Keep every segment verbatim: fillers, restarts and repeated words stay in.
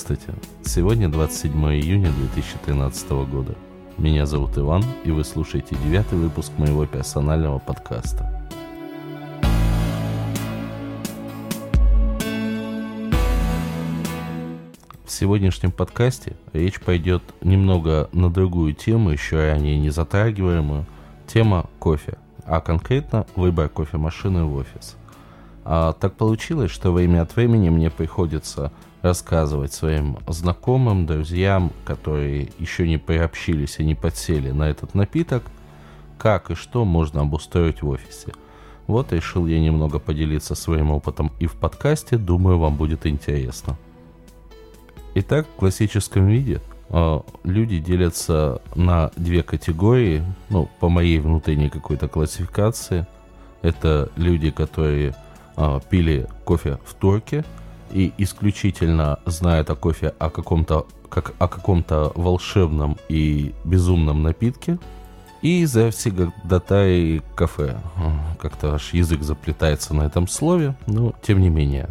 Здравствуйте! Сегодня двадцать седьмое июня две тысячи тринадцатого года. Меня зовут Иван, и вы слушаете девятый выпуск моего персонального подкаста. В сегодняшнем подкасте речь пойдет немного на другую тему, еще ранее не затрагиваемую. Тема кофе, а конкретно выбор кофемашины в офис. А так получилось, что время от времени мне приходится рассказывать своим знакомым, друзьям, которые еще не приобщились и не подсели на этот напиток, как и что можно обустроить в офисе. Вот решил я немного поделиться своим опытом и в подкасте, думаю, вам будет интересно. Итак, в классическом виде э, люди делятся на две категории, ну, по моей внутренней какой-то классификации. Это люди, которые э, пили кофе в турке и исключительно знают о кофе о каком-то, как, о каком-то волшебном и безумном напитке. И завсегдатаи кафе. Как-то аж язык заплетается на этом слове, но тем не менее.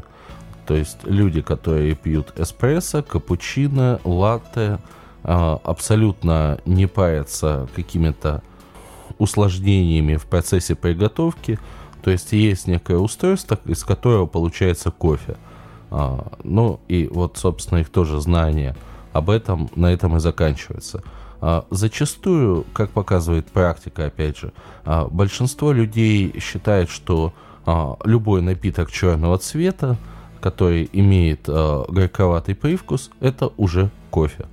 То есть люди, которые пьют эспрессо, капучино, латте, абсолютно не парятся какими-то усложнениями в процессе приготовки. То есть есть некое устройство, из которого получается кофе. Ну и вот, собственно, их тоже знание об этом на этом и заканчивается. Зачастую, как показывает практика, опять же, большинство людей считает, что любой напиток черного цвета, который имеет э, горьковатый привкус, это уже кофе.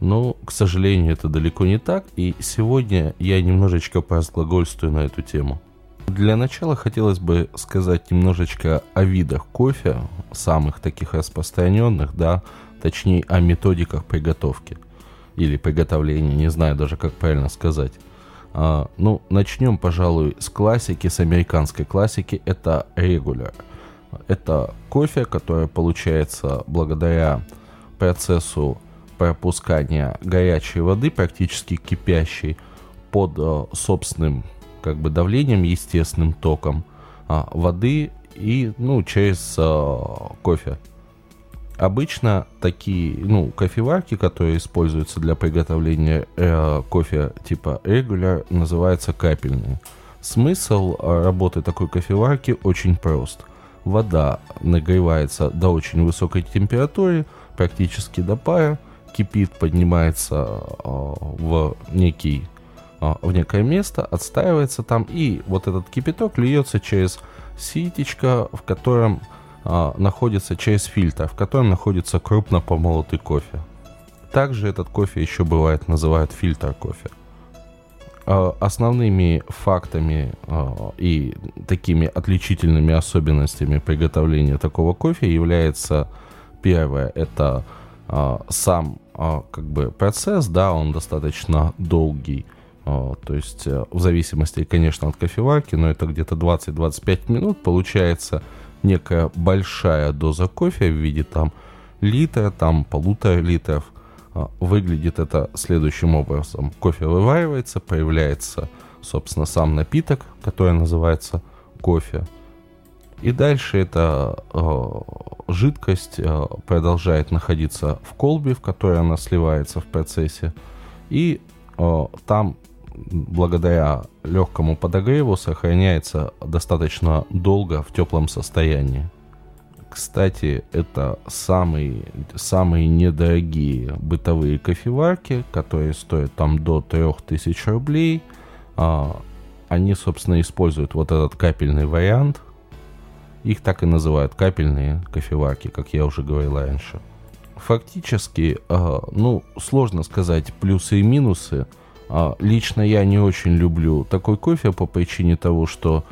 Но, к сожалению, это далеко не так, и сегодня я немножечко поразглагольствую на эту тему. Для начала хотелось бы сказать немножечко о видах кофе, самых таких распространенных, да, точнее о методиках приготовки или приготовления, не знаю даже, как правильно сказать. А, ну, начнем, пожалуй, с классики, с американской классики, это регуляр. Это кофе, которое получается благодаря процессу пропускания горячей воды, практически кипящей, под собственным как бы давлением, естественным током воды и ну, через кофе. Обычно такие ну, кофеварки, которые используются для приготовления кофе типа регуляр, называются капельные. Смысл работы такой кофеварки очень прост. Вода нагревается до очень высокой температуры, практически до пара, кипит, поднимается в, некий, в некое место, отстаивается там, и вот этот кипяток льется через ситечко, в котором находится, через фильтр, в котором находится крупно помолотый кофе. Также этот кофе еще бывает, называют фильтр кофе. Основными фактами и такими отличительными особенностями приготовления такого кофе является первое, это сам как бы процесс, да, он достаточно долгий, то есть в зависимости, конечно, от кофеварки, но это где-то двадцать-двадцать пять минут, получается некая большая доза кофе в виде там литра, там полутора литров. Выглядит это следующим образом. Кофе вываривается, появляется, собственно, сам напиток, который называется кофе. И дальше эта э, жидкость э, продолжает находиться в колбе, в которой она сливается в процессе. И э, там, благодаря легкому подогреву, сохраняется достаточно долго в теплом состоянии. Кстати, это самые, самые недорогие бытовые кофеварки, которые стоят там до три тысячи рублей. Они, собственно, используют вот этот капельный вариант. Их так и называют капельные кофеварки, как я уже говорил раньше. Фактически, ну, сложно сказать плюсы и минусы. Лично я не очень люблю такой кофе по причине того, что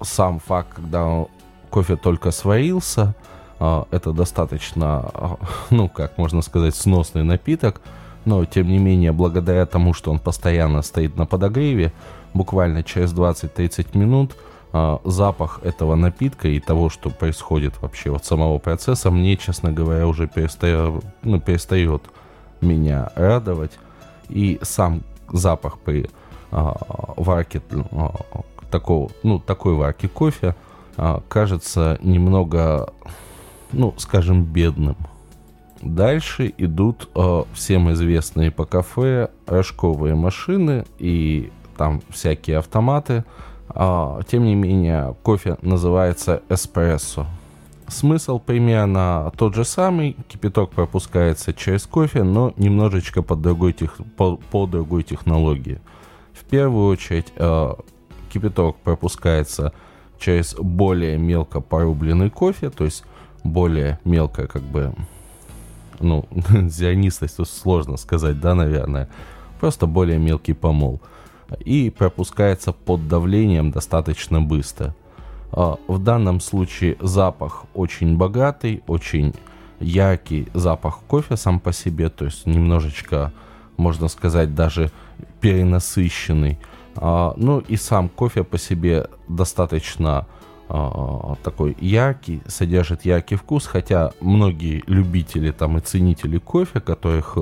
сам факт, когда он кофе только сварился, это достаточно, ну, как можно сказать, сносный напиток, но, тем не менее, благодаря тому, что он постоянно стоит на подогреве, буквально через двадцать-тридцать минут запах этого напитка и того, что происходит вообще от самого процесса, мне, честно говоря, уже перестает, ну, перестает меня радовать. И сам запах при варке такого, ну, такой варки кофе кажется немного, ну, скажем, бедным. Дальше идут э, всем известные по кафе рожковые машины и там всякие автоматы. Э, тем не менее, кофе называется эспрессо. Смысл примерно тот же самый. Кипяток пропускается через кофе, но немножечко по другой, тех, по, по другой технологии. В первую очередь, э, кипяток пропускается через более мелко порубленный кофе, то есть более мелко как бы... Ну, зернистость, то сложно сказать, да, наверное. Просто более мелкий помол. И пропускается под давлением достаточно быстро. В данном случае запах очень богатый, очень яркий запах кофе сам по себе. То есть немножечко, можно сказать, даже перенасыщенный. Ну и сам кофе по себе достаточно... такой яркий, содержит яркий вкус, хотя многие любители там и ценители кофе, которых,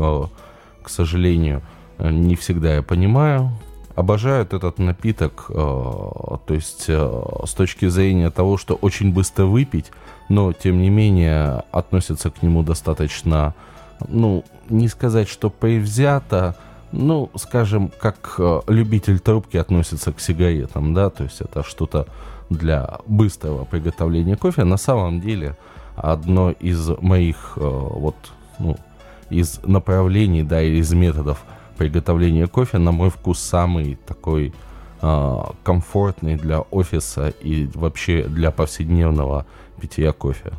к сожалению, не всегда я понимаю, обожают этот напиток, то есть с точки зрения того, что очень быстро выпить, но тем не менее относятся к нему достаточно, ну, не сказать, что превзято, ну, скажем, как любитель трубки относится к сигаретам, да, то есть это что-то для быстрого приготовления кофе. На самом деле, одно из моих э, вот, ну, из направлений, да, или из методов приготовления кофе, на мой вкус, самый такой э, комфортный для офиса и вообще для повседневного питья кофе.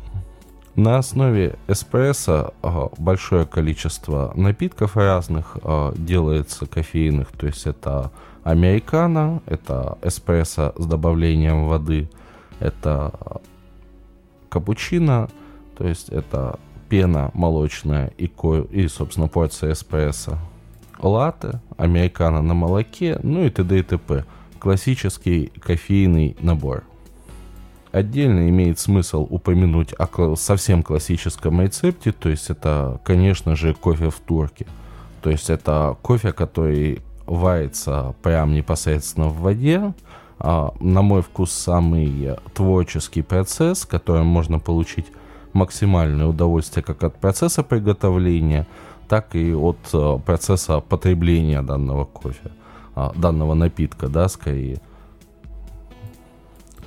На основе эспрессо э, большое количество напитков разных э, делается кофейных, то есть это американо, это эспрессо с добавлением воды, это капучино, то есть это пена молочная и, ко- и собственно, порция эспрессо. Латте, американо на молоке, ну и т.д. и т.п. Классический кофейный набор. Отдельно имеет смысл упомянуть о совсем классическом рецепте, то есть это, конечно же, кофе в турке. То есть это кофе, который... варится прям непосредственно в воде. А, на мой вкус, самый творческий процесс, которым можно получить максимальное удовольствие как от процесса приготовления, так и от а, процесса потребления данного кофе, а, данного напитка, да, скорее.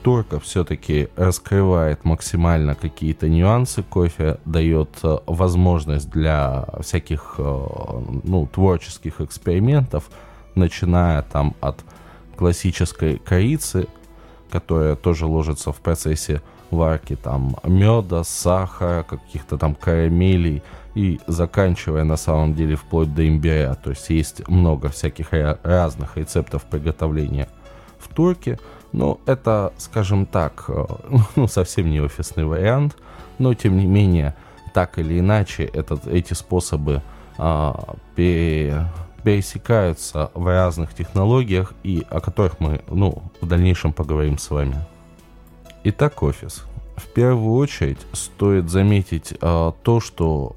Турка все-таки раскрывает максимально какие-то нюансы кофе, дает а, возможность для всяких а, ну, творческих экспериментов, начиная там от классической корицы, которая тоже ложится в процессе варки, там меда, сахара, каких-то там карамелей, и заканчивая на самом деле вплоть до имбиря. То есть есть много всяких ра- разных рецептов приготовления в турке. Ну, это, скажем так, ну, совсем не офисный вариант, но, тем не менее, так или иначе, этот, эти способы а, пере, пересекаются в разных технологиях, и о которых мы, ну, в дальнейшем поговорим с вами. Итак, офис. В первую очередь стоит заметить а, то, что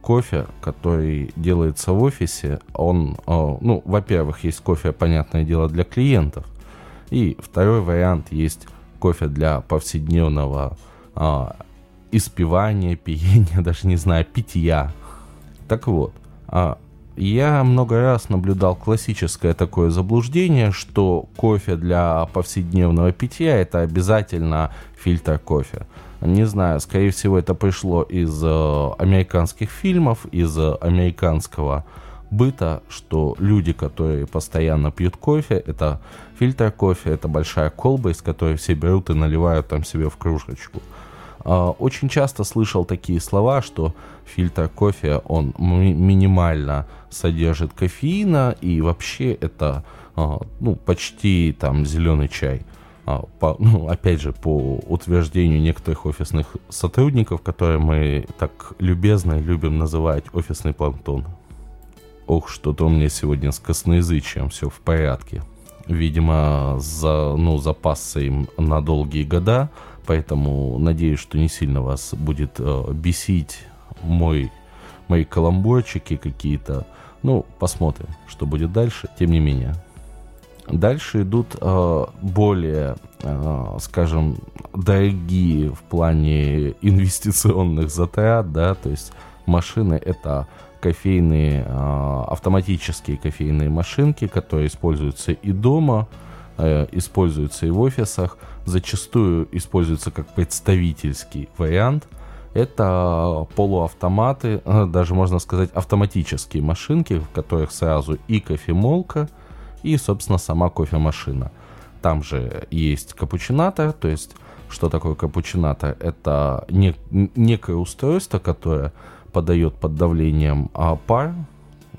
кофе, который делается в офисе, он, а, ну, во-первых, есть кофе, понятное дело, для клиентов. И второй вариант есть кофе для повседневного а, испивания, пиения, даже не знаю, питья. Так вот, а, я много раз наблюдал классическое такое заблуждение, что кофе для повседневного питья это обязательно фильтр кофе. Не знаю, скорее всего это пришло из э, американских фильмов, из э, американского быта, что люди, которые постоянно пьют кофе, это фильтр кофе, это большая колба, из которой все берут и наливают там себе в кружечку. Очень часто слышал такие слова, что фильтр кофе, он минимально содержит кофеина, и вообще это ну, почти там зеленый чай. По, ну, опять же, по утверждению некоторых офисных сотрудников, которые мы так любезно любим называть офисный планктон. Ох, что-то у меня сегодня с косноязычием все в порядке. Видимо, за, ну, запасся им на долгие года, поэтому надеюсь, что не сильно вас будет э, бесить мой, мои каламбурчики какие-то. Ну, посмотрим, что будет дальше, тем не менее. Дальше идут э, более, э, скажем, дорогие в плане инвестиционных затрат, да, то есть... машины — это кофейные, автоматические кофейные машинки, которые используются и дома, используются и в офисах, зачастую используются как представительский вариант. Это полуавтоматы, даже можно сказать автоматические машинки, в которых сразу и кофемолка, и, собственно, сама кофемашина. Там же есть капучинатор, то есть что такое капучинатор? Это не, некое устройство, которое подает под давлением а, пар,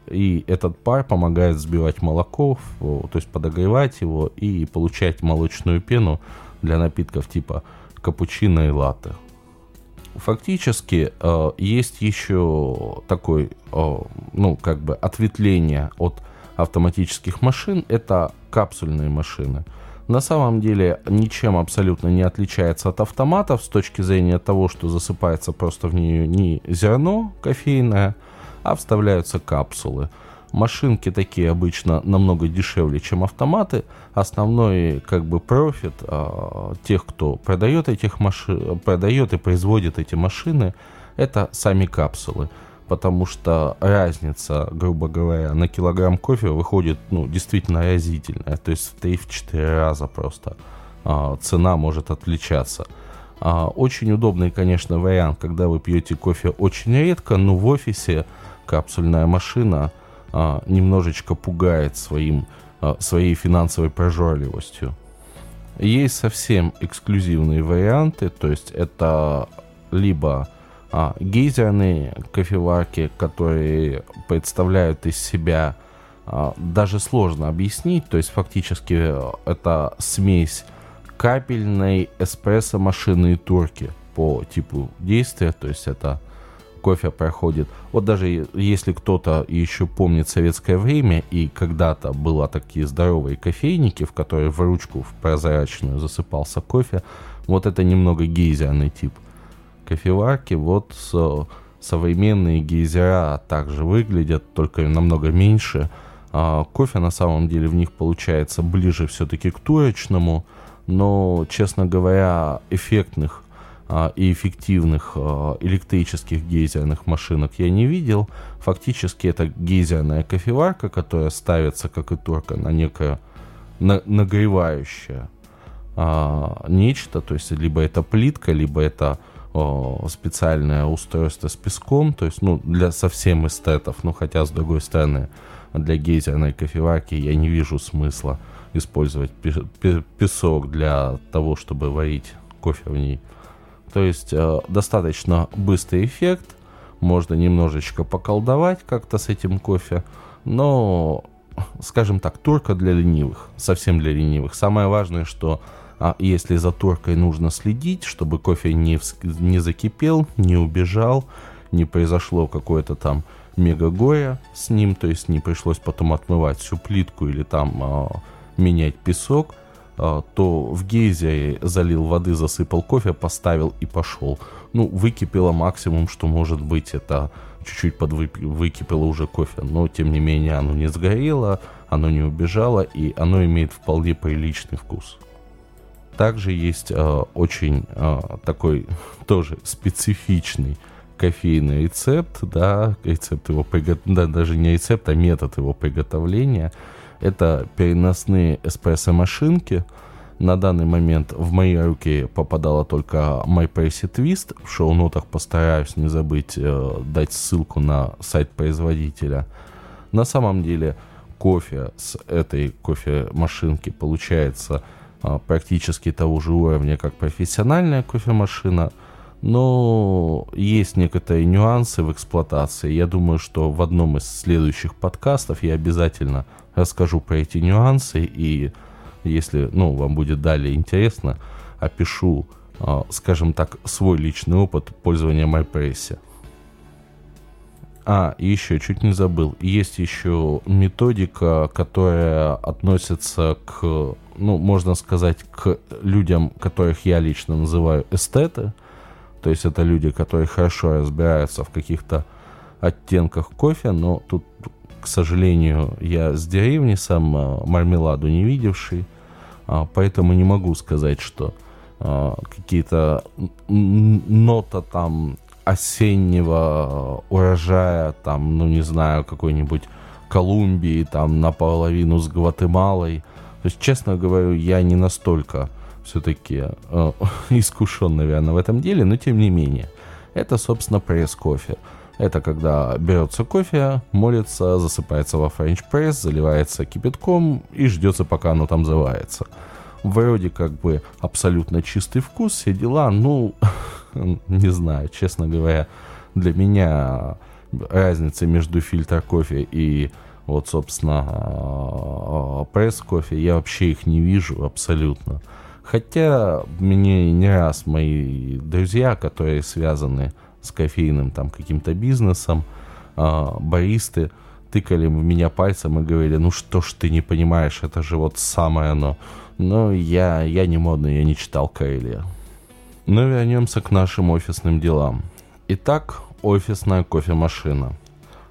и этот пар помогает взбивать молоко, то есть подогревать его и получать молочную пену для напитков типа капучино и латте. Фактически э, есть еще такое, э, ну, как бы ответвление от автоматических машин, это капсульные машины. На самом деле ничем абсолютно не отличается от автоматов с точки зрения того, что засыпается просто в нее не зерно кофейное, а вставляются капсулы. Машинки такие обычно намного дешевле, чем автоматы. Основной, как бы, профит а, тех, кто продает, этих маши... продает и производит эти машины, это сами капсулы. Потому что разница, грубо говоря, на килограмм кофе выходит, ну, действительно разительная. То есть в три-четыре раза просто а, цена может отличаться. А, очень удобный, конечно, вариант, когда вы пьете кофе очень редко, но в офисе капсульная машина немножечко пугает своим, своей финансовой прожорливостью. Есть совсем эксклюзивные варианты, то есть это либо а, гейзерные кофеварки, которые представляют из себя, а, даже сложно объяснить, то есть фактически это смесь капельной эспрессо-машины и турки по типу действия, то есть это кофе проходит. Вот даже если кто-то еще помнит советское время, и когда-то были такие здоровые кофейники, в которые в ручку в прозрачную засыпался кофе, вот это немного гейзерный тип кофеварки. Вот современные гейзера также выглядят, только намного меньше. Кофе на самом деле в них получается ближе все-таки к турочному, но, честно говоря, эффектных и эффективных электрических гейзерных машинок я не видел. Фактически это гейзерная кофеварка, которая ставится, как и турка, на некое нагревающее а, нечто. То есть либо это плитка, либо это о, специальное устройство с песком. То есть, ну, для совсем эстетов. Ну, хотя, с другой стороны, для гейзерной кофеварки я не вижу смысла использовать песок для того, чтобы варить кофе в ней. То есть э, достаточно быстрый эффект, можно немножечко поколдовать как-то с этим кофе, но, скажем так, турка для ленивых, совсем для ленивых. Самое важное, что а, если за туркой нужно следить, чтобы кофе не, не закипел, не убежал, не произошло какое-то там мега-горе с ним, то есть не пришлось потом отмывать всю плитку или там э, менять песок, то в гейзере залил воды, засыпал кофе, поставил и пошел. Ну, выкипело максимум, что может быть, это чуть-чуть подвыкипело уже кофе, но, тем не менее, оно не сгорело, оно не убежало, и оно имеет вполне приличный вкус. Также есть э, очень э, такой тоже специфичный кофейный рецепт, да, рецепт его приготовления, да, даже не рецепт, а метод его приготовления. Это переносные эспрессо-машинки. На данный момент в мои руки попадала только Mypressi Twist. В шоу-нотах постараюсь не забыть э, дать ссылку на сайт производителя. На самом деле кофе с этой кофемашинки получается э, практически того же уровня, как профессиональная кофемашина. Но есть некоторые нюансы в эксплуатации. Я думаю, что в одном из следующих подкастов я обязательно расскажу про эти нюансы. И если, ну, вам будет далее интересно, опишу, э, скажем так, свой личный опыт пользования Mypressi. А, и еще, чуть не забыл. Есть еще методика, которая относится к, ну, можно сказать, к людям, которых я лично называю эстеты. То есть это люди, которые хорошо разбираются в каких-то оттенках кофе, но тут, к сожалению, я с деревни сам, мармеладу не видевший, поэтому не могу сказать, что какие-то нота там осеннего урожая, там, ну не знаю, какой-нибудь Колумбии, там, наполовину с Гватемалой. То есть, честно говорю, я не настолько все-таки э, искушен, наверное, в этом деле, но тем не менее. Это, собственно, пресс-кофе. Это когда берется кофе, молится, засыпается во френч-пресс, заливается кипятком и ждется, пока оно там заварится. Вроде как бы абсолютно чистый вкус, все дела, ну, не знаю, честно говоря, для меня разницы между фильтр-кофе и вот, собственно, пресс-кофе, я вообще их не вижу абсолютно. Хотя мне не раз мои друзья, которые связаны с кофейным там каким-то бизнесом, баристы, тыкали в меня пальцем и говорили, ну что ж ты не понимаешь, это же вот самое оно. Но я, я не модный, я не читал Карелия. Но вернемся к нашим офисным делам. Итак, офисная кофемашина.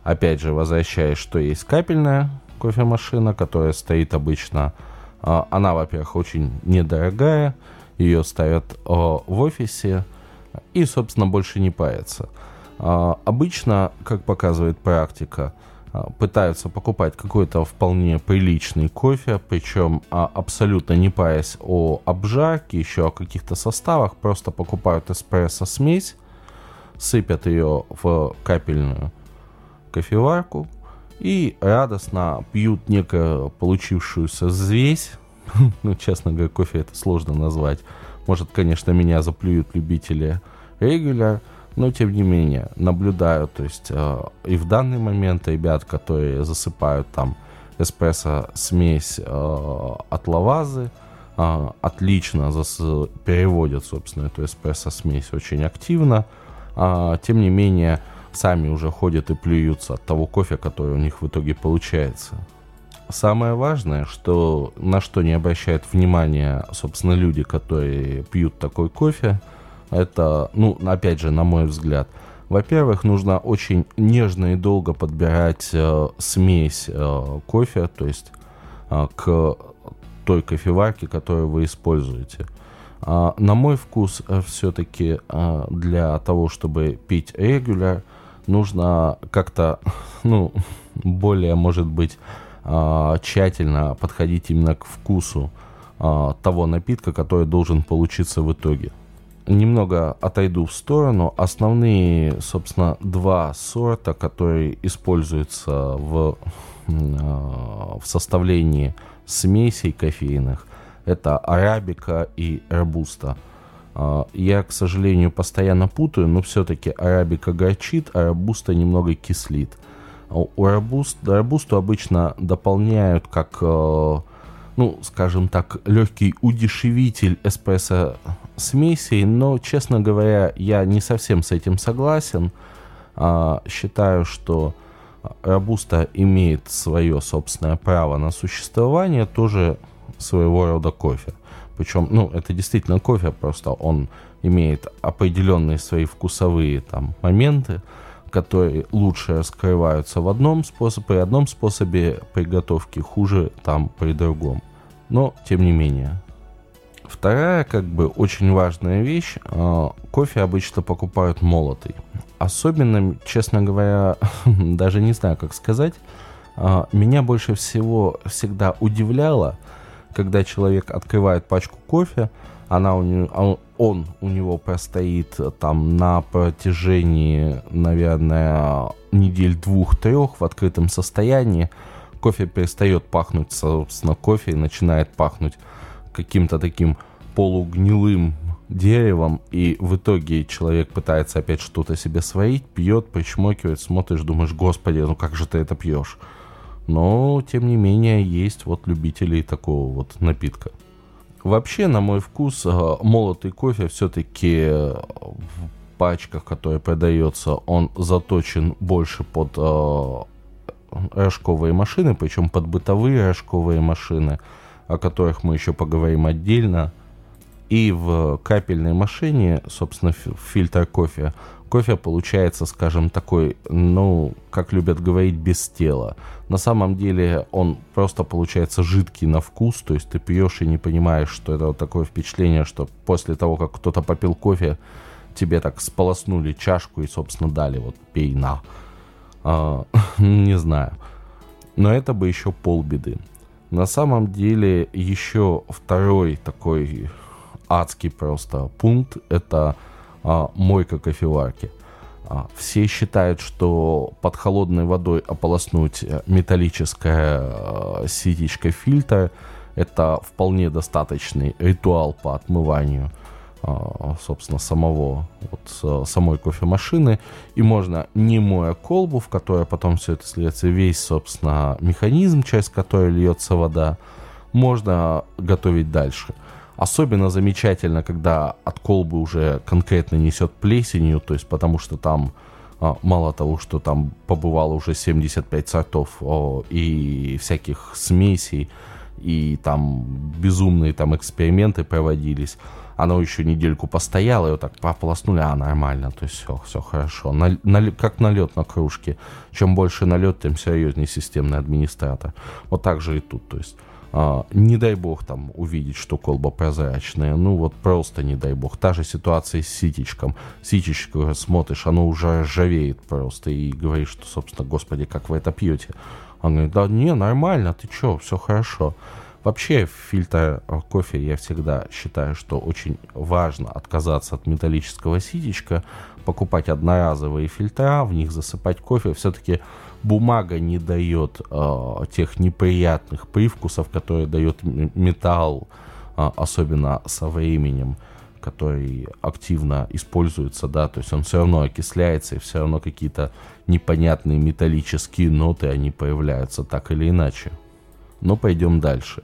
Опять же, возвращаясь, что есть капельная кофемашина, которая стоит обычно. Она, во-первых, очень недорогая, ее ставят в офисе и, собственно, больше не парятся. Обычно, как показывает практика, пытаются покупать какой-то вполне приличный кофе, причем абсолютно не парясь о обжарке, еще о каких-то составах, просто покупают эспрессо-смесь, сыпят ее в капельную кофеварку и радостно пьют некую получившуюся взвесь. Ну, честно говоря, кофе это сложно назвать. Может, конечно, меня заплюют любители регуляр, но, тем не менее, наблюдаю, то есть, э, и в данный момент ребят, которые засыпают там эспрессо-смесь э, от Лавазы, э, отлично зас- переводят, собственно, эту эспрессо-смесь очень активно. Э, тем не менее, сами уже ходят и плюются от того кофе, который у них в итоге получается. Самое важное, что, на что не обращают внимания, собственно, люди, которые пьют такой кофе, это, ну, опять же, на мой взгляд, во-первых, нужно очень нежно и долго подбирать э, смесь э, кофе, то есть э, к той кофеварке, которую вы используете. Э, на мой вкус, э, все-таки э, для того, чтобы пить регуляр, нужно как-то, ну, более, может быть, э, тщательно подходить именно к вкусу э, того напитка, который должен получиться в итоге. Немного отойду в сторону. Основные, собственно, два сорта, которые используются в, в составлении смесей кофейных, это арабика и робуста. Я, к сожалению, постоянно путаю, но все-таки арабика горчит, а робуста немного кислит. У робуст, робусту обычно дополняют как, ну, скажем так, легкий удешевитель эспрессо смесей, но, честно говоря, я не совсем с этим согласен. А, считаю, что робуста имеет свое собственное право на существование, тоже своего рода кофе. Причем, ну, это действительно кофе, просто он имеет определенные свои вкусовые там моменты, которые лучше раскрываются в одном способе, при одном способе приготовки, хуже там при другом. Но, тем не менее. Вторая, как бы, очень важная вещь. Кофе обычно покупают молотый. Особенно, честно говоря, даже не знаю, как сказать. Меня больше всего всегда удивляло, когда человек открывает пачку кофе, она у него, он у него простоит там на протяжении, наверное, недель двух-трех в открытом состоянии. Кофе перестает пахнуть, собственно, кофе и начинает пахнуть каким-то таким полугнилым деревом, и в итоге человек пытается опять что-то себе сварить, пьет, причмокивает, смотришь, думаешь, господи, ну как же ты это пьешь? Но, тем не менее, есть вот любители такого вот напитка. Вообще, на мой вкус, молотый кофе все-таки в пачках, которые продается, он заточен больше под э, рожковые машины, причем под бытовые рожковые машины, о которых мы еще поговорим отдельно. И в капельной машине, собственно, фильтр кофе, кофе получается, скажем, такой, ну, как любят говорить, без тела. На самом деле он просто получается жидкий на вкус, то есть ты пьешь и не понимаешь, что это вот такое впечатление, что после того, как кто-то попил кофе, тебе так сполоснули чашку и, собственно, дали вот пей на. А, не знаю. Но это бы еще полбеды. На самом деле еще второй такой адский просто пункт – это а, мойка кофеварки. А, все считают, что под холодной водой ополоснуть металлическая а, ситечка фильтра – это вполне достаточный ритуал по отмыванию, а, собственно, самого, вот, самой кофемашины. И можно, не моя колбу, в которой потом все это сльется, весь, собственно, механизм, через который льется вода, можно готовить дальше. Особенно замечательно, когда от колбы уже конкретно несет плесенью, то есть потому что там, мало того, что там побывало уже семьдесят пять сортов о, и всяких смесей, и там безумные там эксперименты проводились, оно еще недельку постояло, ее так прополоснули, а нормально, то есть все, все хорошо. На, на, как налет на кружке. Чем больше налет, тем серьезнее системный администратор. Вот так же и тут, то есть. Uh, не дай бог там увидеть, что колба прозрачная. Ну вот просто не дай бог. Та же ситуация с ситечком. Ситечку смотришь, оно уже ржавеет просто. И говоришь, что, собственно, господи, как вы это пьете? Он говорит, да не, нормально, ты че, все хорошо. Вообще фильтр кофе я всегда считаю, что очень важно отказаться от металлического ситечка, покупать одноразовые фильтра, в них засыпать кофе. Все-таки бумага не дает э, тех неприятных привкусов, которые дает металл, э, особенно со временем, который активно используется, да, то есть он все равно окисляется, и все равно какие-то непонятные металлические ноты, они появляются так или иначе. Но пойдем дальше.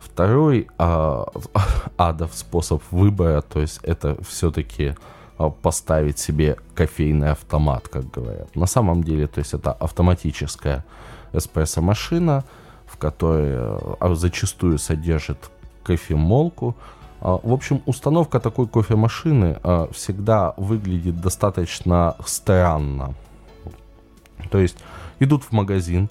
Второй э, адов способ выбора, то есть это все-таки поставить себе кофейный автомат, как говорят. На самом деле, то есть это автоматическая эспрессо-машина, в которой зачастую содержит кофемолку. В общем, установка такой кофемашины всегда выглядит достаточно странно. То есть идут в магазин,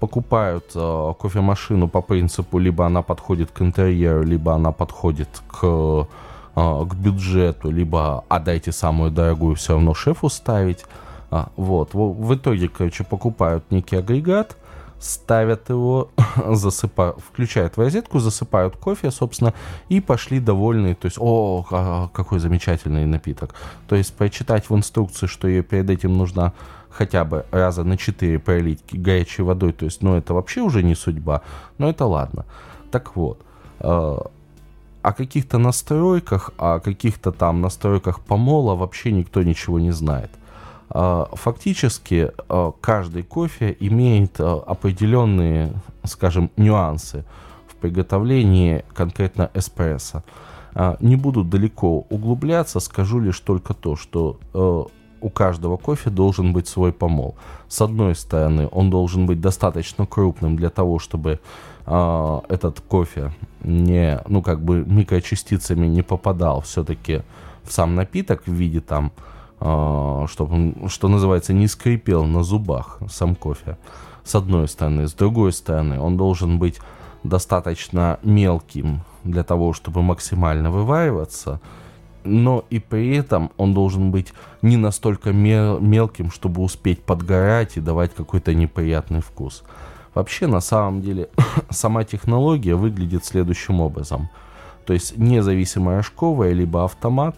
покупают кофемашину по принципу, либо она подходит к интерьеру, либо она подходит к... к бюджету, либо отдайте самую дорогую, все равно шефу ставить. А, вот. В итоге, короче, покупают некий агрегат, ставят его, засыпают, включают в розетку, засыпают кофе, собственно, и пошли довольные. То есть, о, какой замечательный напиток. То есть, прочитать в инструкции, что ее перед этим нужно хотя бы раза на четыре пролить горячей водой, то есть, ну, это вообще уже не судьба, но это ладно. Так вот, о каких-то настройках, о каких-то там настройках помола вообще никто ничего не знает. Фактически каждый кофе имеет определенные, скажем, нюансы в приготовлении конкретно эспрессо. Не буду далеко углубляться, скажу лишь только то, что у каждого кофе должен быть свой помол. С одной стороны, он должен быть достаточно крупным для того, чтобы э, этот кофе не, ну, как бы микрочастицами не попадал все-таки в сам напиток в виде там, э, чтобы, что называется, не скрипел на зубах сам кофе. С одной стороны. С другой стороны, он должен быть достаточно мелким для того, чтобы максимально вывариваться. Но и при этом он должен быть не настолько мел- мелким, чтобы успеть подгорать и давать какой-то неприятный вкус. Вообще, на самом деле, сама технология выглядит следующим образом. То есть, независимо рожковая, либо автомат,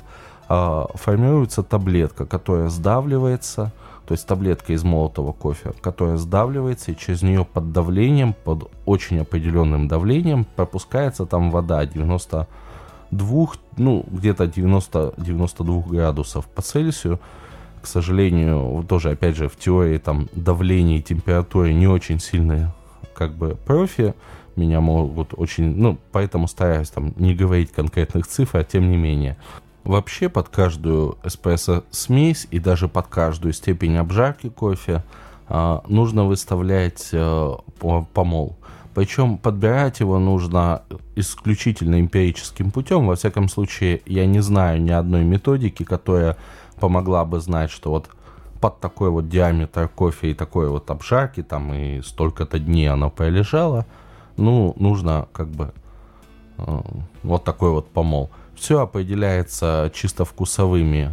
э, формируется таблетка, которая сдавливается, то есть таблетка из молотого кофе, которая сдавливается, и через нее под давлением, под очень определенным давлением пропускается там вода девяносто двух, ну, где-то девяносто-девяносто два градусов по Цельсию. К сожалению, тоже, опять же, в теории там давления и температуры не очень сильные, как бы, профи. Меня могут очень... Ну, поэтому стараюсь там не говорить конкретных цифр, а тем не менее. Вообще, под каждую эспрессо-смесь и даже под каждую степень обжарки кофе а, нужно выставлять а, помол. Причем подбирать его нужно исключительно эмпирическим путем. Во всяком случае, я не знаю ни одной методики, которая помогла бы знать, что вот под такой вот диаметр кофе и такой вот обжарки, там и столько-то дней оно пролежало, ну, нужно как бы э, вот такой вот помол. Все определяется чисто вкусовыми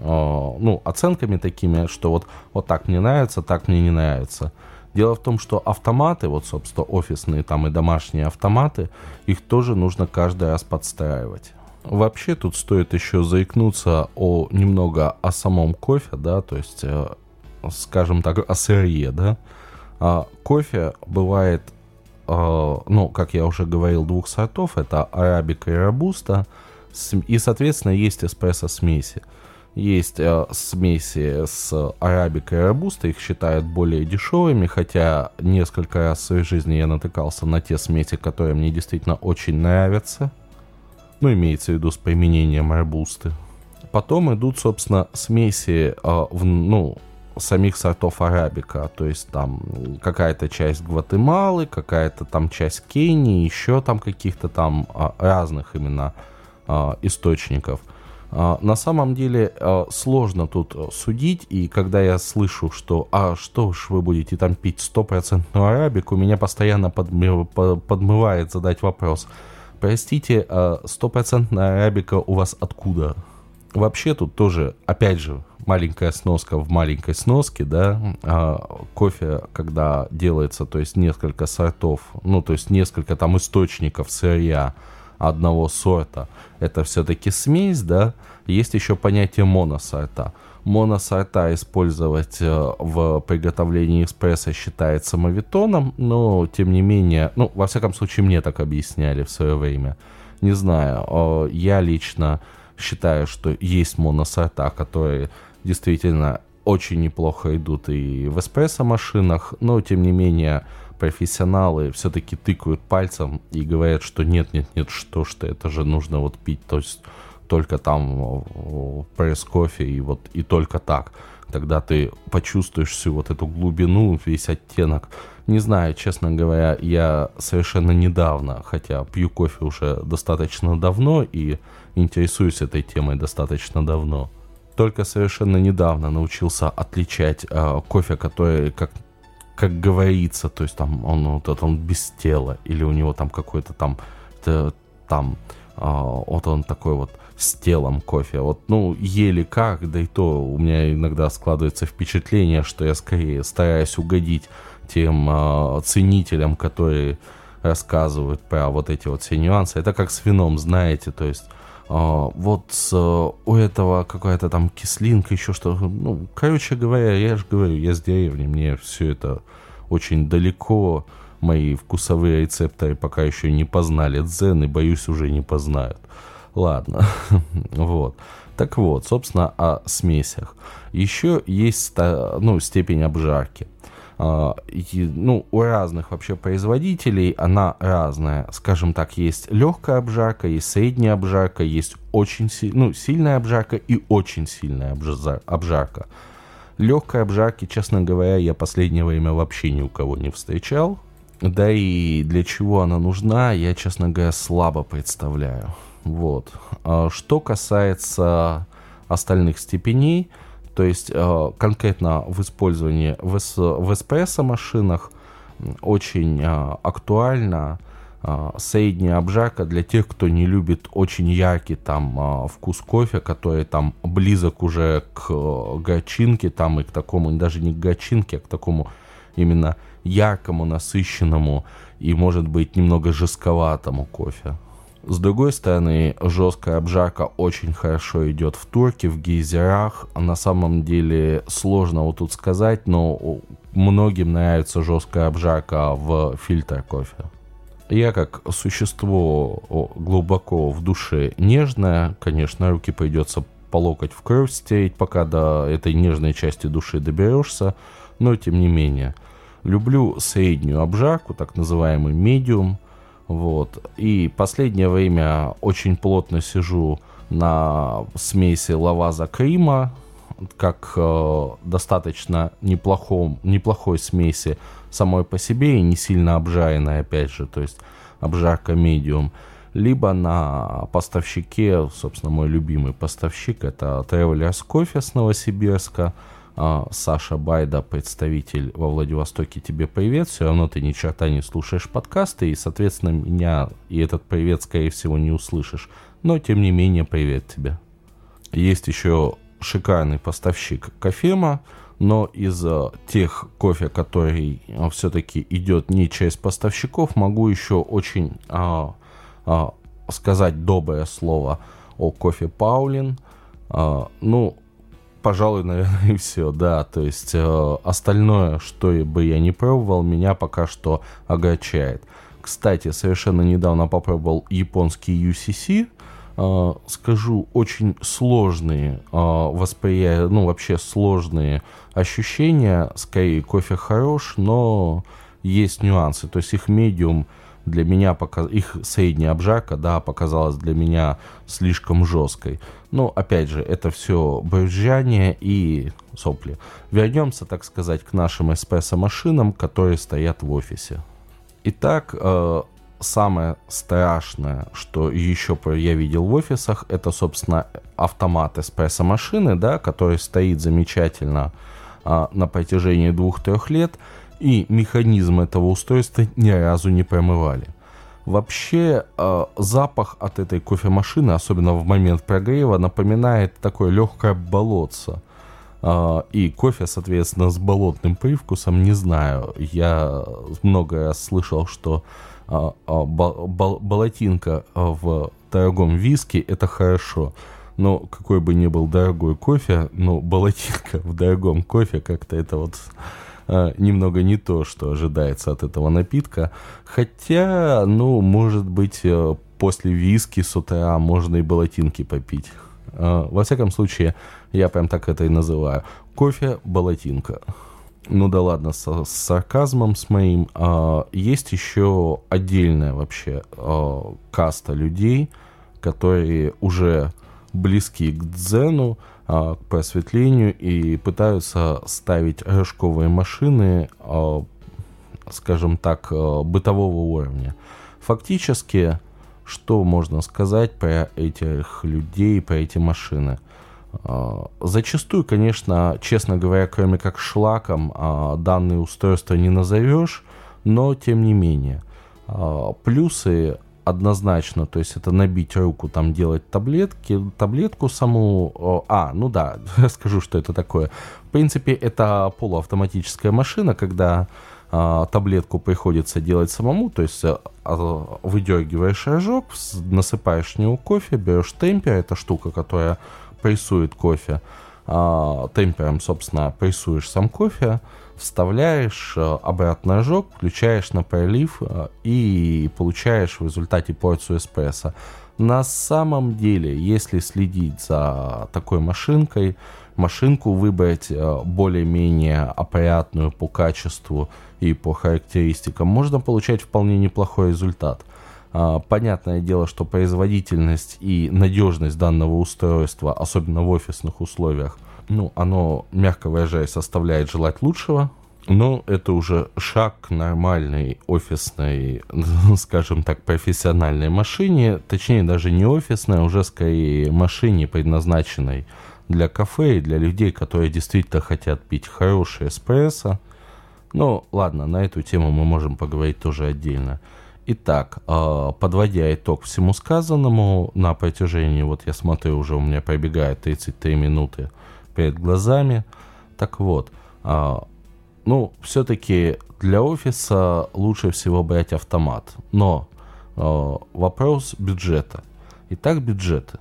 ну, оценками такими, что вот, вот так мне нравится, так мне не нравится. Дело в том, что автоматы, вот, собственно, офисные там и домашние автоматы, их тоже нужно каждый раз подстраивать. Вообще тут стоит еще заикнуться о, немного о самом кофе, да, то есть, скажем так, о сырье, да. А кофе бывает, ну, как я уже говорил, двух сортов, это арабика и робуста, и, соответственно, есть эспрессо-смеси. Есть э, смеси с арабикой и робустой, их считают более дешевыми, хотя несколько раз в своей жизни я натыкался на те смеси, которые мне действительно очень нравятся. Ну, имеется в виду с применением робусты. Потом идут, собственно, смеси э, в, ну, самих сортов арабика, то есть там какая-то часть Гватемалы, какая-то там часть Кении, еще там каких-то там э, разных именно э, источников. На самом деле сложно тут судить, и когда я слышу, что «а что ж вы будете там пить стопроцентную арабику», меня постоянно подмы... подмывает задать вопрос: «Простите, стопроцентная арабика у вас откуда?» Вообще тут тоже, опять же, маленькая сноска в маленькой сноске, да, кофе, когда делается, то есть несколько сортов, ну то есть несколько там источников сырья одного сорта, это все-таки смесь, да, есть еще понятие моносорта. Моносорта использовать в приготовлении эспрессо считается моветоном, но, тем не менее, ну, во всяком случае, мне так объясняли в свое время. Не знаю, я лично считаю, что есть моносорта, которые действительно очень неплохо идут и в эспрессо-машинах, но, тем не менее, профессионалы все-таки тыкают пальцем и говорят, что нет-нет-нет, что ж ты, это же нужно вот пить, то есть только там пресс-кофе и вот и только так. Тогда ты почувствуешь всю вот эту глубину, весь оттенок. Не знаю, честно говоря, я совершенно недавно, хотя пью кофе уже достаточно давно и интересуюсь этой темой достаточно давно, только совершенно недавно научился отличать э, кофе, который как как говорится, то есть там он, вот, он без тела, или у него там какой-то там, там э, вот он такой вот с телом кофе, вот, ну, еле как, да и то у меня иногда складывается впечатление, что я скорее стараюсь угодить тем э, ценителям, которые рассказывают про вот эти вот все нюансы. Это как с вином, знаете, то есть э, вот с, э, у этого какая-то там кислинка, еще что, ну, короче говоря, я же говорю, я с деревни, мне все это очень далеко, мои вкусовые рецепторы пока еще не познали дзен и, боюсь, уже не познают. Ладно, вот. Так вот, собственно, о смесях. Еще есть, ну, степень обжарки. Ну, у разных вообще производителей она разная. Скажем так, есть легкая обжарка, есть средняя обжарка, есть очень си- ну, сильная обжарка и очень сильная обжар- обжарка. Легкой обжарки, честно говоря, я последнее время вообще ни у кого не встречал. Да и для чего она нужна, я, честно говоря, слабо представляю. Вот. Что касается остальных степеней, то есть э, конкретно в использовании в, эс, в эспрессо-машинах очень э, актуальна э, средняя обжарка для тех, кто не любит очень яркий там э, вкус кофе, который там близок уже к э, горчинке, там и к такому, даже не к горчинке, а к такому именно яркому, насыщенному и, может быть, немного жестковатому кофе. С другой стороны, жесткая обжарка очень хорошо идет в турке, в гейзерах. На самом деле сложно вот тут сказать, но многим нравится жесткая обжарка в фильтр кофе. Я как существо глубоко в душе нежное, конечно, руки придется по локоть в кровь стереть, пока до этой нежной части души доберешься, но тем не менее. Люблю среднюю обжарку, так называемый медиум. Вот. И последнее время очень плотно сижу на смеси Lavazza Крима, как э, достаточно неплохом, неплохой смеси самой по себе и не сильно обжаренной, опять же, то есть обжарка медиум. Либо на поставщике, собственно, мой любимый поставщик, это Traveler's Coffee с Новосибирска. Саша Байда, представитель во Владивостоке, тебе привет. Все равно ты ни черта не слушаешь подкасты, и, соответственно, меня и этот привет, скорее всего, не услышишь. Но, тем не менее, привет тебе. Есть еще шикарный поставщик Кофема, но из тех кофе, который все-таки идет не через поставщиков, могу еще очень а, а, сказать доброе слово о кофе Паулин. А, ну, пожалуй, наверное, и все, да. То есть э, остальное, что бы я не пробовал, меня пока что огорчает. Кстати, совершенно недавно попробовал японский ю си си. Э, скажу, очень сложные э, восприятия, ну, вообще сложные ощущения. Скорее, кофе хорош, но есть нюансы. То есть их медиум для меня, пока... их средняя обжарка, да, показалась для меня слишком жесткой. Но, опять же, это все брюзжание и сопли. Вернемся, так сказать, к нашим эспрессо-машинам, которые стоят в офисе. Итак, э, самое страшное, что еще я видел в офисах, это, собственно, автомат эспрессо-машины, да, который стоит замечательно э, на протяжении двух-трех лет, и механизм этого устройства ни разу не промывали. Вообще, э, запах от этой кофемашины, особенно в момент прогрева, напоминает такое легкое болотце. Э, и кофе, соответственно, с болотным привкусом, не знаю. Я много раз слышал, что э, э, бол- бол- болотинка в дорогом виске – это хорошо. Но какой бы ни был дорогой кофе, ну, болотинка в дорогом кофе как-то это вот... немного не то, что ожидается от этого напитка. Хотя, ну, может быть, после виски с утра можно и болотинки попить. Во всяком случае, я прям так это и называю. Кофе-болотинка. Ну да ладно, с, с сарказмом с моим. Есть еще отдельная вообще каста людей, которые уже близки к дзену, к просветлению, и пытаются ставить рожковые машины, скажем так, бытового уровня. Фактически, что можно сказать про этих людей, про эти машины? Зачастую, конечно, честно говоря, кроме как шлаком, данные устройства не назовешь, но тем не менее. Плюсы однозначно, то есть это набить руку, там делать таблетки, таблетку саму, а, ну да, расскажу, что это такое. В принципе, это полуавтоматическая машина, когда а, таблетку приходится делать самому, то есть а, выдергиваешь рожок, насыпаешь в него кофе, берешь темпер, это штука, которая прессует кофе, а, темпером, собственно, прессуешь сам кофе, вставляешь обратно рожок, включаешь на пролив и получаешь в результате порцию эспрессо. На самом деле, если следить за такой машинкой, машинку выбрать более-менее опрятную по качеству и по характеристикам, можно получать вполне неплохой результат. Понятное дело, что производительность и надежность данного устройства, особенно в офисных условиях, ну, оно, мягко выражаясь, оставляет желать лучшего, но это уже шаг к нормальной офисной, скажем так, профессиональной машине, точнее, даже не офисной, а уже скорее машине, предназначенной для кафе и для людей, которые действительно хотят пить хороший эспрессо. Ну, ладно, на эту тему мы можем поговорить тоже отдельно. Итак, подводя итог всему сказанному, на протяжении, вот я смотрю, уже у меня пробегает тридцать три минуты перед глазами. Так вот, ну, все-таки для офиса лучше всего брать автомат. Но вопрос бюджета. Итак, бюджеты.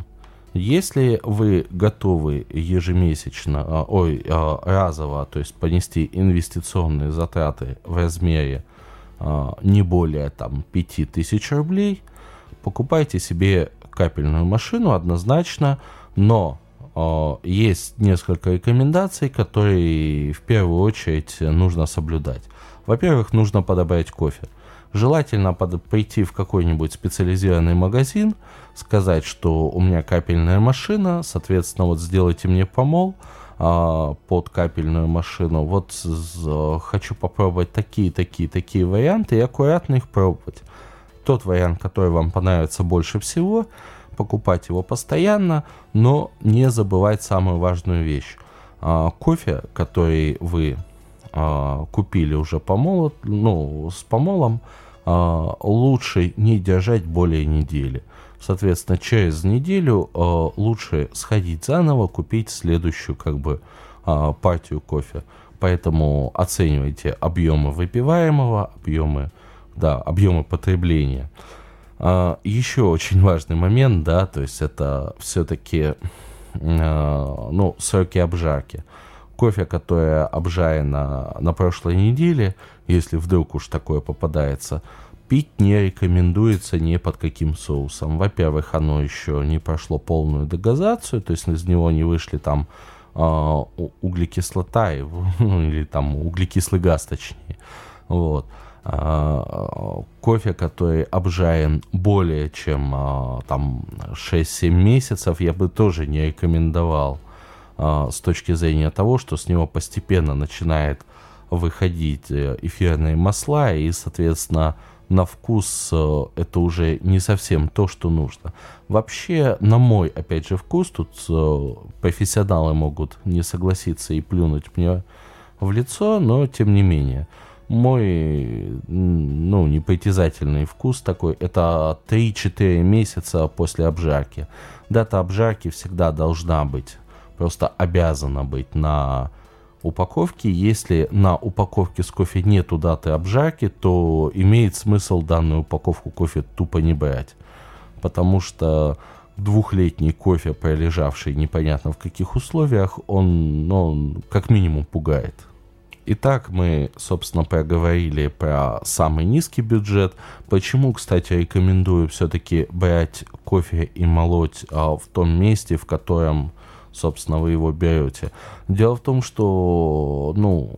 Если вы готовы ежемесячно, ой, разово, то есть понести инвестиционные затраты в размере не более там пять тысяч рублей, покупайте себе капельную машину однозначно, но э, есть несколько рекомендаций, которые в первую очередь нужно соблюдать. Во-первых, нужно подобрать кофе. Желательно под, прийти в какой-нибудь специализированный магазин, сказать, что у меня капельная машина, соответственно, вот сделайте мне помол под капельную машину. Вот хочу попробовать такие, такие, такие варианты и аккуратно их пробовать. Тот вариант, который вам понравится больше всего, покупать его постоянно, но не забывать самую важную вещь. Кофе, который вы купили уже помолот, ну, с помолом, лучше не держать более недели. Соответственно, через неделю э, лучше сходить заново, купить следующую как бы э, партию кофе. Поэтому оценивайте объемы выпиваемого, объемы, да, объемы потребления. Э, еще очень важный момент, да, то есть это все-таки э, ну, сроки обжарки. Кофе, которое обжарено на прошлой неделе, если вдруг уж такое попадается, пить не рекомендуется ни под каким соусом. Во-первых, оно еще не прошло полную дегазацию, то есть из него не вышли там э, углекислота, или там углекислый газ, точнее. Вот. Э, кофе, который обжарен более чем э, там шесть-семь месяцев, я бы тоже не рекомендовал э, с точки зрения того, что с него постепенно начинает выходить эфирные масла, и, соответственно, на вкус это уже не совсем то, что нужно. Вообще, на мой, опять же, вкус, тут профессионалы могут не согласиться и плюнуть мне в лицо, но, тем не менее, мой, ну, непритязательный вкус такой, это три-четыре месяца после обжарки. Дата обжарки всегда должна быть, просто обязана быть на упаковки. Если на упаковке с кофе нету даты обжарки, то имеет смысл данную упаковку кофе тупо не брать, потому что двухлетний кофе, пролежавший непонятно в каких условиях, он, он как минимум пугает. Итак, мы, собственно, проговорили про самый низкий бюджет. Почему, кстати, рекомендую все-таки брать кофе и молоть а, в том месте, в котором собственно, вы его берете. Дело в том, что, ну,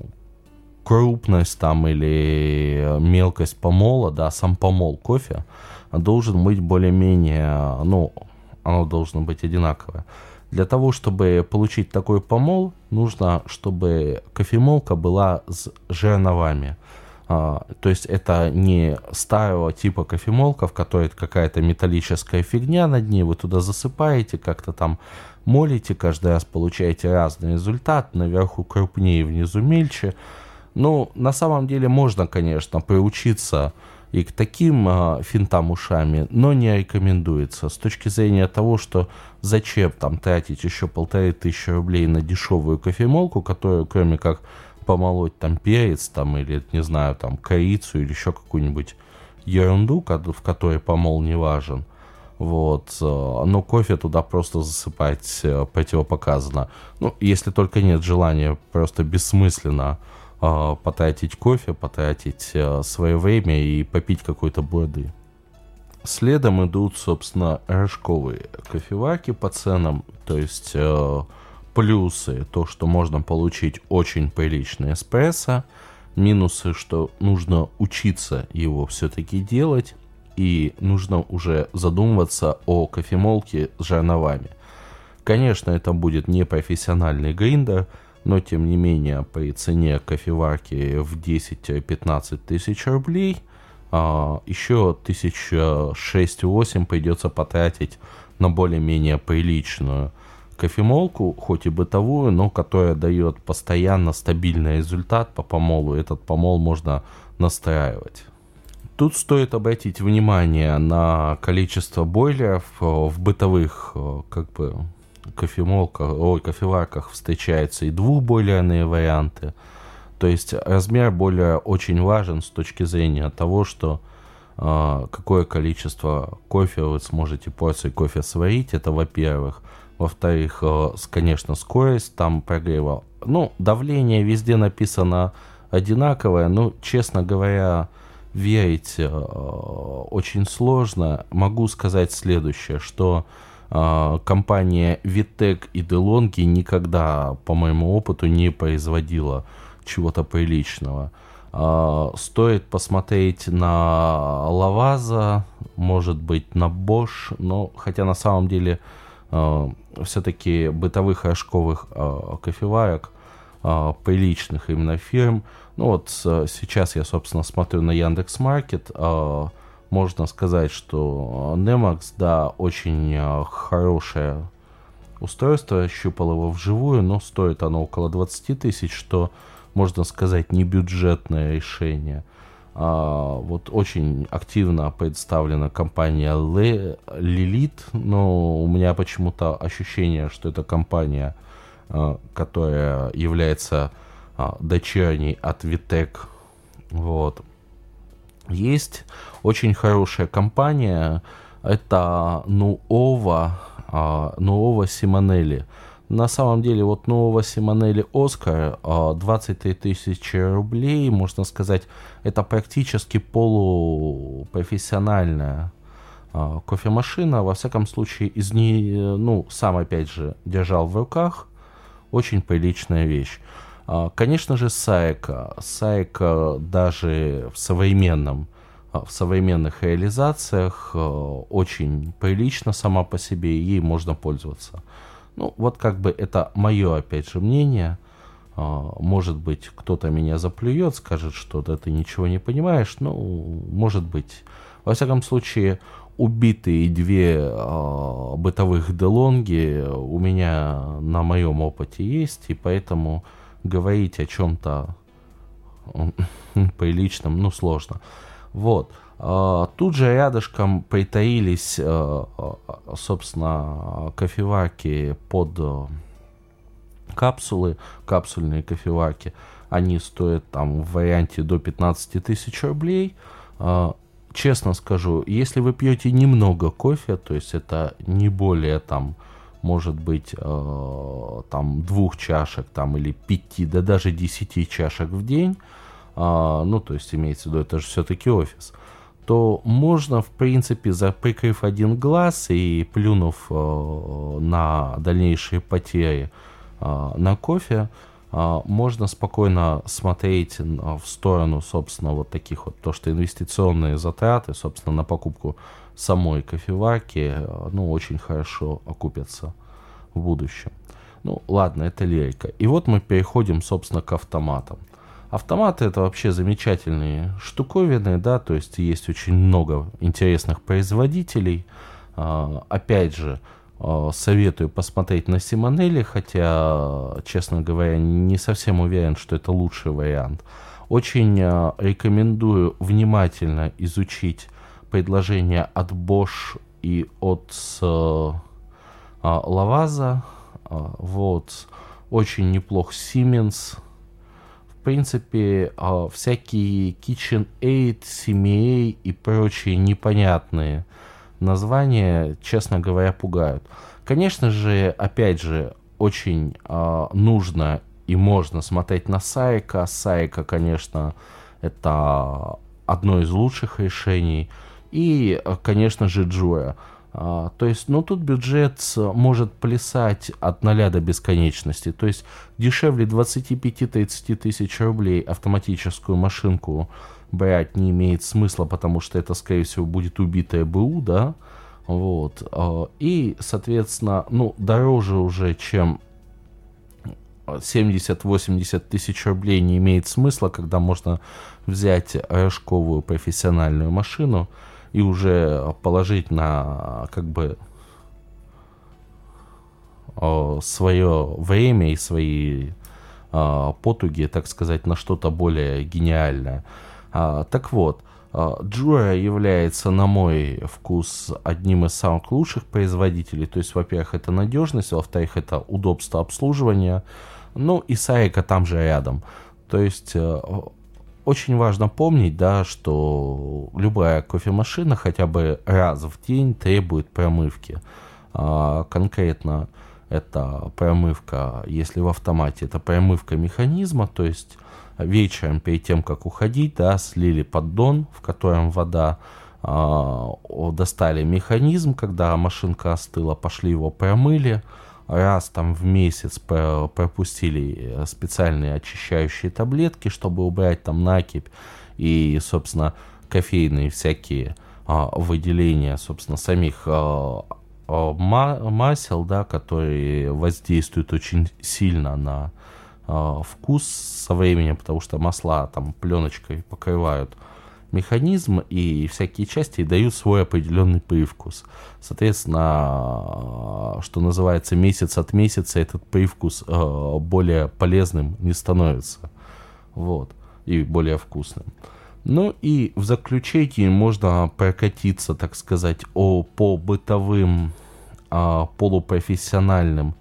крупность там или мелкость помола, да, сам помол кофе должен быть более-менее, ну, оно должно быть одинаковое. Для того, чтобы получить такой помол, нужно, чтобы кофемолка была с жерновами. А, то есть это не старого типа кофемолка, в которой какая-то металлическая фигня на дне, вы туда засыпаете, как-то там молите, каждый раз получаете разный результат, наверху крупнее, внизу мельче. Ну, на самом деле можно, конечно, приучиться и к таким а, финтам ушами, но не рекомендуется. С точки зрения того, что зачем там тратить еще полторы тысячи рублей на дешевую кофемолку, которую кроме как помолоть там перец, там, или, не знаю, там, корицу, или еще какую-нибудь ерунду, в которой помол не важен. Вот. Но кофе туда просто засыпать противопоказано. Ну, если только нет желания просто бессмысленно э, потратить кофе, потратить э, свое время и попить какой-то бурды. Следом идут, собственно, рожковые кофеварки по ценам, то есть... Э, плюсы, то, что можно получить очень приличный эспрессо. Минусы, что нужно учиться его все-таки делать. И нужно уже задумываться о кофемолке с жерновами. Конечно, это будет не профессиональный гриндер, но тем не менее при цене кофеварки в десять-пятнадцать тысяч рублей еще тысяч шесть-восемь придется потратить на более-менее приличную кофемолку, хоть и бытовую, но которая дает постоянно стабильный результат по помолу. Этот помол можно настраивать. Тут стоит обратить внимание на количество бойлеров. В бытовых как бы, кофемолках, ой, кофеварках встречаются и двухбойлерные варианты. То есть размер бойлера очень важен с точки зрения того, что какое количество кофе вы сможете порции кофе сварить. Это во-первых. Во-вторых, конечно, скорость там прогрева. Ну, давление везде написано одинаковое. Но, честно говоря, верить очень сложно. Могу сказать следующее, что компания Vitec и DeLonghi никогда, по моему опыту, не производила чего-то приличного. Стоит посмотреть на Lavazza, может быть, на Bosch. Но, хотя на самом деле... Uh, все-таки бытовых рожковых uh, кофеварок, uh, приличных именно фирм. Ну вот uh, сейчас я, собственно, смотрю на Яндекс.Маркет. Uh, можно сказать, что Nemax, да, очень uh, хорошее устройство. Щупал его вживую, но стоит оно около двадцать тысяч, что, можно сказать, не бюджетное решение. Вот очень активно представлена компания Lilith, но у меня почему-то ощущение, что это компания, которая является дочерней от Vitec. Вот. Есть очень хорошая компания, это Nuova, Nuova Simonelli. На самом деле, вот Nuova Simonelli Оскар, двадцать три тысячи рублей, можно сказать, это практически полупрофессиональная кофемашина. Во всяком случае, из нее, ну, сам опять же держал в руках. Очень приличная вещь. Конечно же, Saeco. Saeco даже в современном, в современных реализациях очень прилично сама по себе, ей можно пользоваться. Ну, вот как бы это мое, опять же, мнение. Может быть, кто-то меня заплюет, скажет, что да, ты ничего не понимаешь. Ну, может быть. Во всяком случае, убитые две э, бытовых DeLonghi у меня на моем опыте есть. И поэтому говорить о чем-то приличном, ну, сложно. Вот. Тут же рядышком притаились, собственно, кофеварки под капсулы, капсульные кофеварки. Они стоят там в варианте до пятнадцать тысяч рублей. Честно скажу, если вы пьете немного кофе, то есть это не более там, может быть, там двух чашек там, или пяти, да даже десяти чашек в день, ну, то есть имеется в виду, это же все-таки офис, то можно, в принципе, прикрыв один глаз и плюнув э, на дальнейшие потери э, на кофе, э, можно спокойно смотреть в сторону, собственно, вот таких вот, то, что инвестиционные затраты, собственно, на покупку самой кофеварки, э, ну, очень хорошо окупятся в будущем. Ну, ладно, это лирика. И вот мы переходим, собственно, к автоматам. Автоматы — это вообще замечательные штуковины, да, то есть есть очень много интересных производителей. А, опять же, а, советую посмотреть на Симонелли, хотя, честно говоря, не совсем уверен, что это лучший вариант. Очень а, рекомендую внимательно изучить предложения от Bosch и от а, а, Lavazza. А, вот. Очень неплох Siemens. В принципе, всякие KitchenAid, эс эм и джи и прочие непонятные названия, честно говоря, пугают. Конечно же, опять же, очень нужно и можно смотреть на Saeco. Saeco, конечно, это одно из лучших решений. И, конечно же, Jura. То есть, ну, тут бюджет может плясать от ноля до бесконечности. То есть, дешевле двадцать пять - тридцать тысяч рублей автоматическую машинку брать не имеет смысла, потому что это, скорее всего, будет убитое БУ, да? Вот. И, соответственно, ну, дороже уже, чем семьдесят - восемьдесят тысяч рублей не имеет смысла, когда можно взять рожковую профессиональную машину и уже положить на, как бы, свое время и свои а, потуги, так сказать, на что-то более гениальное. А, так вот, Jura является, на мой вкус, одним из самых лучших производителей. То есть, во-первых, это надежность, во-вторых, это удобство обслуживания. Ну и Saeco там же рядом. То есть... Очень важно помнить, да, что любая кофемашина хотя бы раз в день требует промывки. А, конкретно это промывка, если в автомате, это промывка механизма, то есть вечером перед тем, как уходить, да, слили поддон, в котором вода, а, достали механизм, когда машинка остыла, пошли его промыли, раз там в месяц пропустили специальные очищающие таблетки, чтобы убрать там накипь и, собственно, кофейные всякие а, выделения, собственно, самих а, а, масел, да, которые воздействуют очень сильно на а, вкус со временем, потому что масла там пленочкой покрывают механизм и всякие части дают свой определенный привкус. Соответственно, что называется, месяц от месяца этот привкус более полезным не становится. Вот. И более вкусным. Ну и в заключении можно прокатиться, так сказать, о, по бытовым а, полупрофессиональным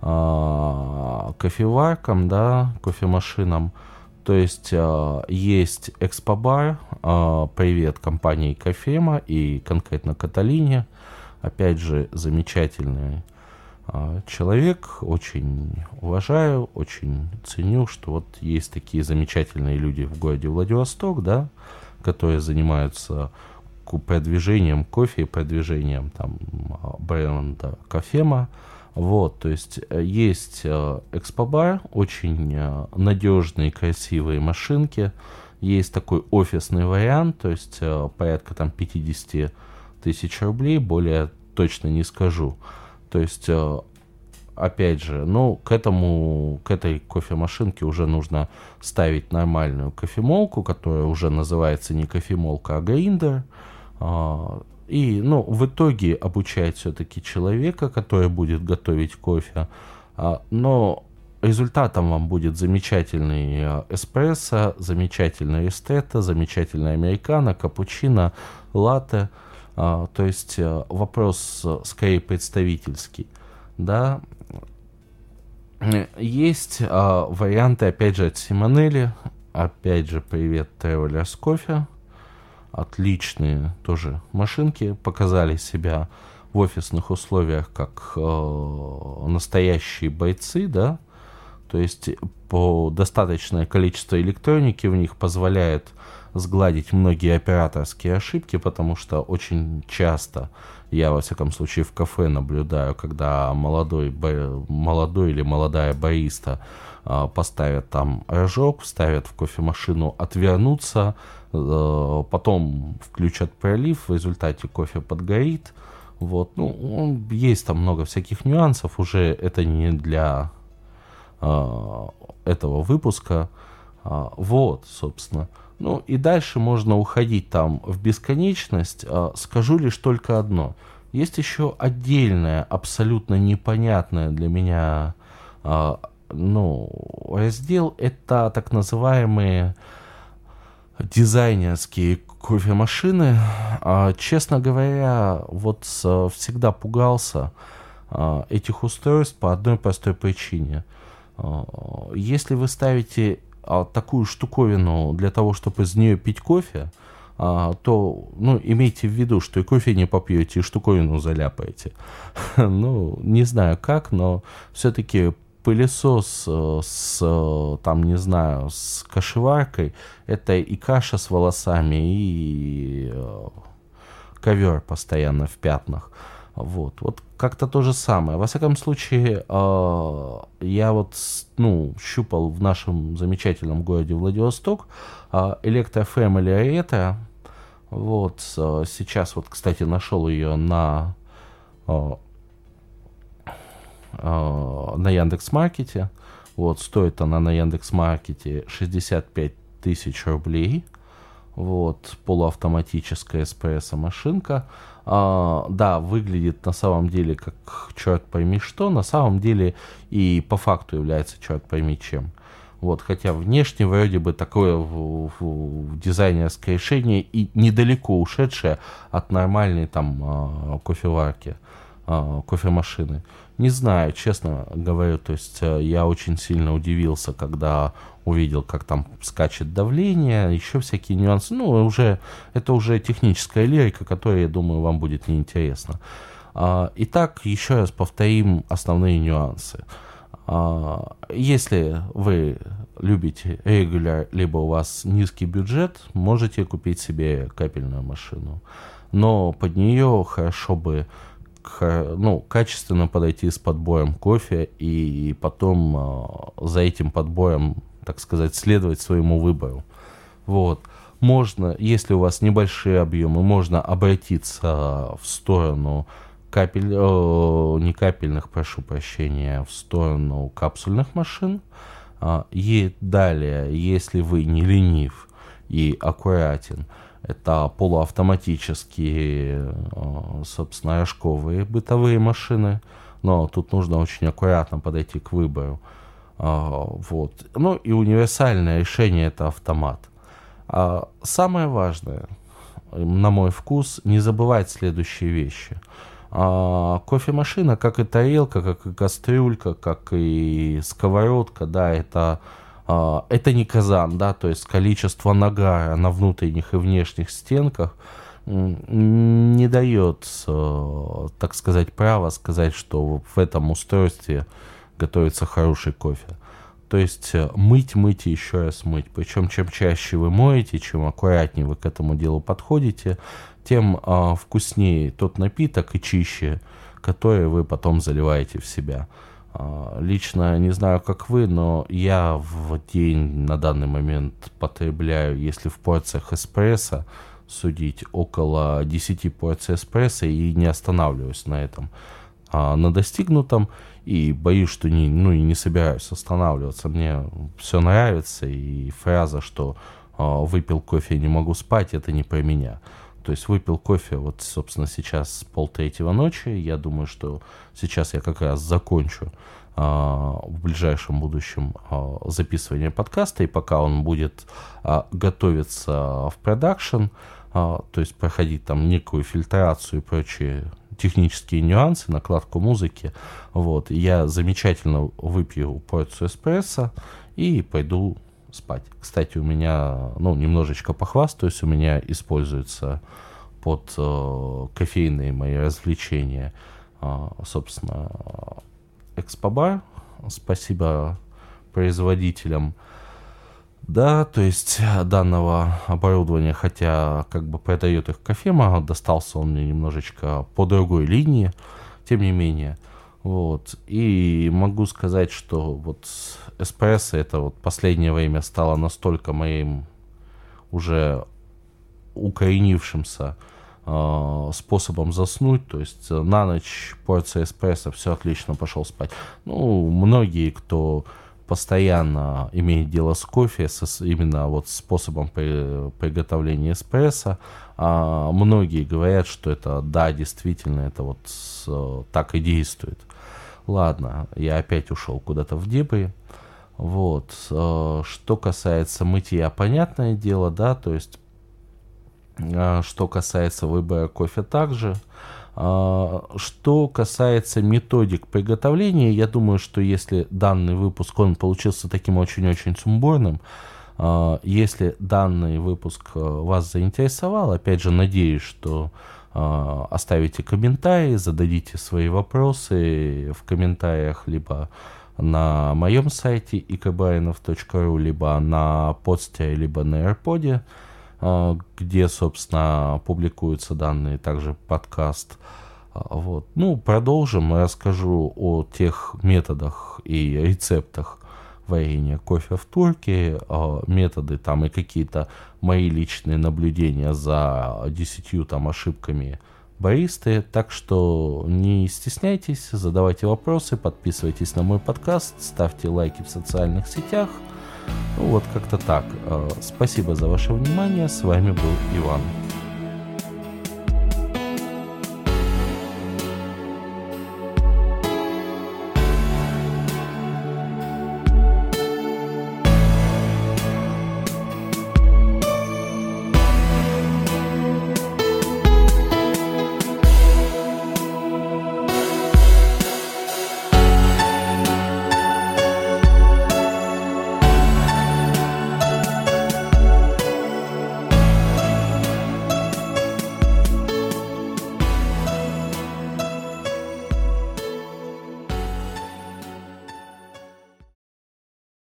а, кофеваркам, да, кофемашинам. То есть а, есть Expobar, а, привет компании Кофема и конкретно Каталине. Опять же, замечательный а, человек, очень уважаю, очень ценю, что вот есть такие замечательные люди в городе Владивосток, да, которые занимаются продвижением кофе и продвижением там бренда Кофема. Вот, то есть есть Expobar, очень надежные, красивые машинки. Есть такой офисный вариант, то есть порядка там пятьдесят тысяч рублей, более точно не скажу. То есть, опять же, ну, к этому, к этой кофемашинке уже нужно ставить нормальную кофемолку, которая уже называется не кофемолка, а гриндер. И, ну, в итоге обучает все-таки человека, который будет готовить кофе, но результатом вам будет замечательный эспрессо, замечательный ристретто, замечательный американо, капучино, латте. То есть вопрос скорее представительский, да. Есть варианты, опять же, от Simonelli, опять же, привет, Traveler's Coffee. Отличные тоже машинки, показали себя в офисных условиях как э, настоящие бойцы, да, то есть по достаточное количество электроники в них позволяет сгладить многие операторские ошибки, потому что очень часто я, во всяком случае, в кафе наблюдаю, когда молодой, бо... молодой или молодая бариста э, поставят там рожок, вставят в кофемашину отвернуться, потом включат пролив, в результате кофе подгорит. Вот. Ну, есть там много всяких нюансов, уже это не для а, этого выпуска. А, вот, собственно. Ну и дальше можно уходить там в бесконечность. А, скажу лишь только одно. Есть еще отдельная, абсолютно непонятная для меня а, ну, раздел. Это так называемые дизайнерские кофемашины. Честно говоря, вот всегда пугался этих устройств по одной простой причине. Если вы ставите такую штуковину для того, чтобы из нее пить кофе, то, ну, имейте в виду, что и кофе не попьете, и штуковину заляпаете. Ну, не знаю как, но все-таки пылесос с, там, не знаю, с кашеваркой, это и каша с волосами, и ковер постоянно в пятнах. Вот, вот как-то то же самое. Во всяком случае, я вот, ну, щупал в нашем замечательном городе Владивосток Electro Family Retro. Вот, сейчас вот, кстати, нашел ее на... на Яндекс.Маркете. Вот, стоит она на Яндекс.Маркете шестьдесят пять тысяч рублей. Вот, полуавтоматическая эспрессо-машинка. А, да, выглядит на самом деле как черт пойми что, на самом деле и по факту является черт пойми чем. Вот, хотя внешне вроде бы такое в, в, в дизайнерское решение и недалеко ушедшее от нормальной там кофеварки, кофемашины. Не знаю, честно говорю, то есть я очень сильно удивился, когда увидел, как там скачет давление, еще всякие нюансы. Ну, уже, это уже техническая лирика, которая, я думаю, вам будет неинтересна. Итак, еще раз повторим основные нюансы. Если вы любите регуляр, либо у вас низкий бюджет, можете купить себе капельную машину. Но под нее хорошо бы, ну, качественно подойти с подбором кофе и потом э, за этим подбором, так сказать, следовать своему выбору. Вот. Можно, если у вас небольшие объемы, можно обратиться в сторону капель... Э, не капельных, прошу прощения, в сторону капсульных машин. Э, и далее, если вы не ленив и аккуратен, это полуавтоматические, собственно, рожковые бытовые машины. Но тут нужно очень аккуратно подойти к выбору. Вот. Ну и универсальное решение – это автомат. Самое важное, на мой вкус, не забывать следующие вещи. Кофемашина, как и тарелка, как и кастрюлька, как и сковородка, да, это, это не казан, да, то есть количество нагара на внутренних и внешних стенках не дает, так сказать, права сказать, что в этом устройстве готовится хороший кофе. То есть мыть, мыть и еще раз мыть. Причем чем чаще вы моете, чем аккуратнее вы к этому делу подходите, тем а, вкуснее тот напиток и чище, который вы потом заливаете в себя. А, лично не знаю, как вы, но я в день на данный момент потребляю, если в порциях эспрессо судить, около десяти порций эспрессо и не останавливаюсь на этом. На достигнутом, и боюсь, что не, ну, и не собираюсь останавливаться. Мне все нравится, и фраза, что выпил кофе и не могу спать, это не про меня. То есть выпил кофе, вот, собственно, сейчас полтретьего ночи, я думаю, что сейчас я как раз закончу а, в ближайшем будущем а, записывание подкаста, и пока он будет а, готовиться в продакшн, а, то есть проходить там некую фильтрацию и прочие технические нюансы, накладку музыки. Вот. Я замечательно выпью порцию эспрессо и пойду спать. Кстати, у меня, ну, немножечко похвастаюсь, у меня используются под э, кофейные мои развлечения, э, собственно, Expobar. Спасибо производителям. Да, то есть данного оборудования, хотя как бы продает их Кофема, достался он мне немножечко по другой линии, тем не менее. Вот. И могу сказать, что вот эспрессо это вот последнее время стало настолько моим уже укоренившимся э, способом заснуть. То есть на ночь порция эспрессо, все отлично, пошел спать. Ну, многие, кто постоянно имеет дело с кофе, с, именно вот способом при, приготовления эспрессо. А, многие говорят, что это, да, действительно, это вот с, так и действует. Ладно, я опять ушел куда-то в дебри. Вот. Что касается мытья, понятное дело, да, то есть, что касается выбора кофе также. Что касается методик приготовления, я думаю, что если данный выпуск, он получился таким очень-очень сумбурным, если данный выпуск вас заинтересовал, опять же, надеюсь, что оставите комментарии, зададите свои вопросы в комментариях либо на моем сайте и к баинов точка ру, либо на подстере, либо на AirPod'е, где, собственно, публикуются данные, также подкаст. Вот. Ну, продолжим. Расскажу о тех методах и рецептах варенья кофе в турке. Методы там и какие-то мои личные наблюдения за десятью там ошибками баристы. Так что не стесняйтесь, задавайте вопросы, подписывайтесь на мой подкаст, ставьте лайки в социальных сетях. Ну вот как-то так. Спасибо за ваше внимание. С вами был Иван.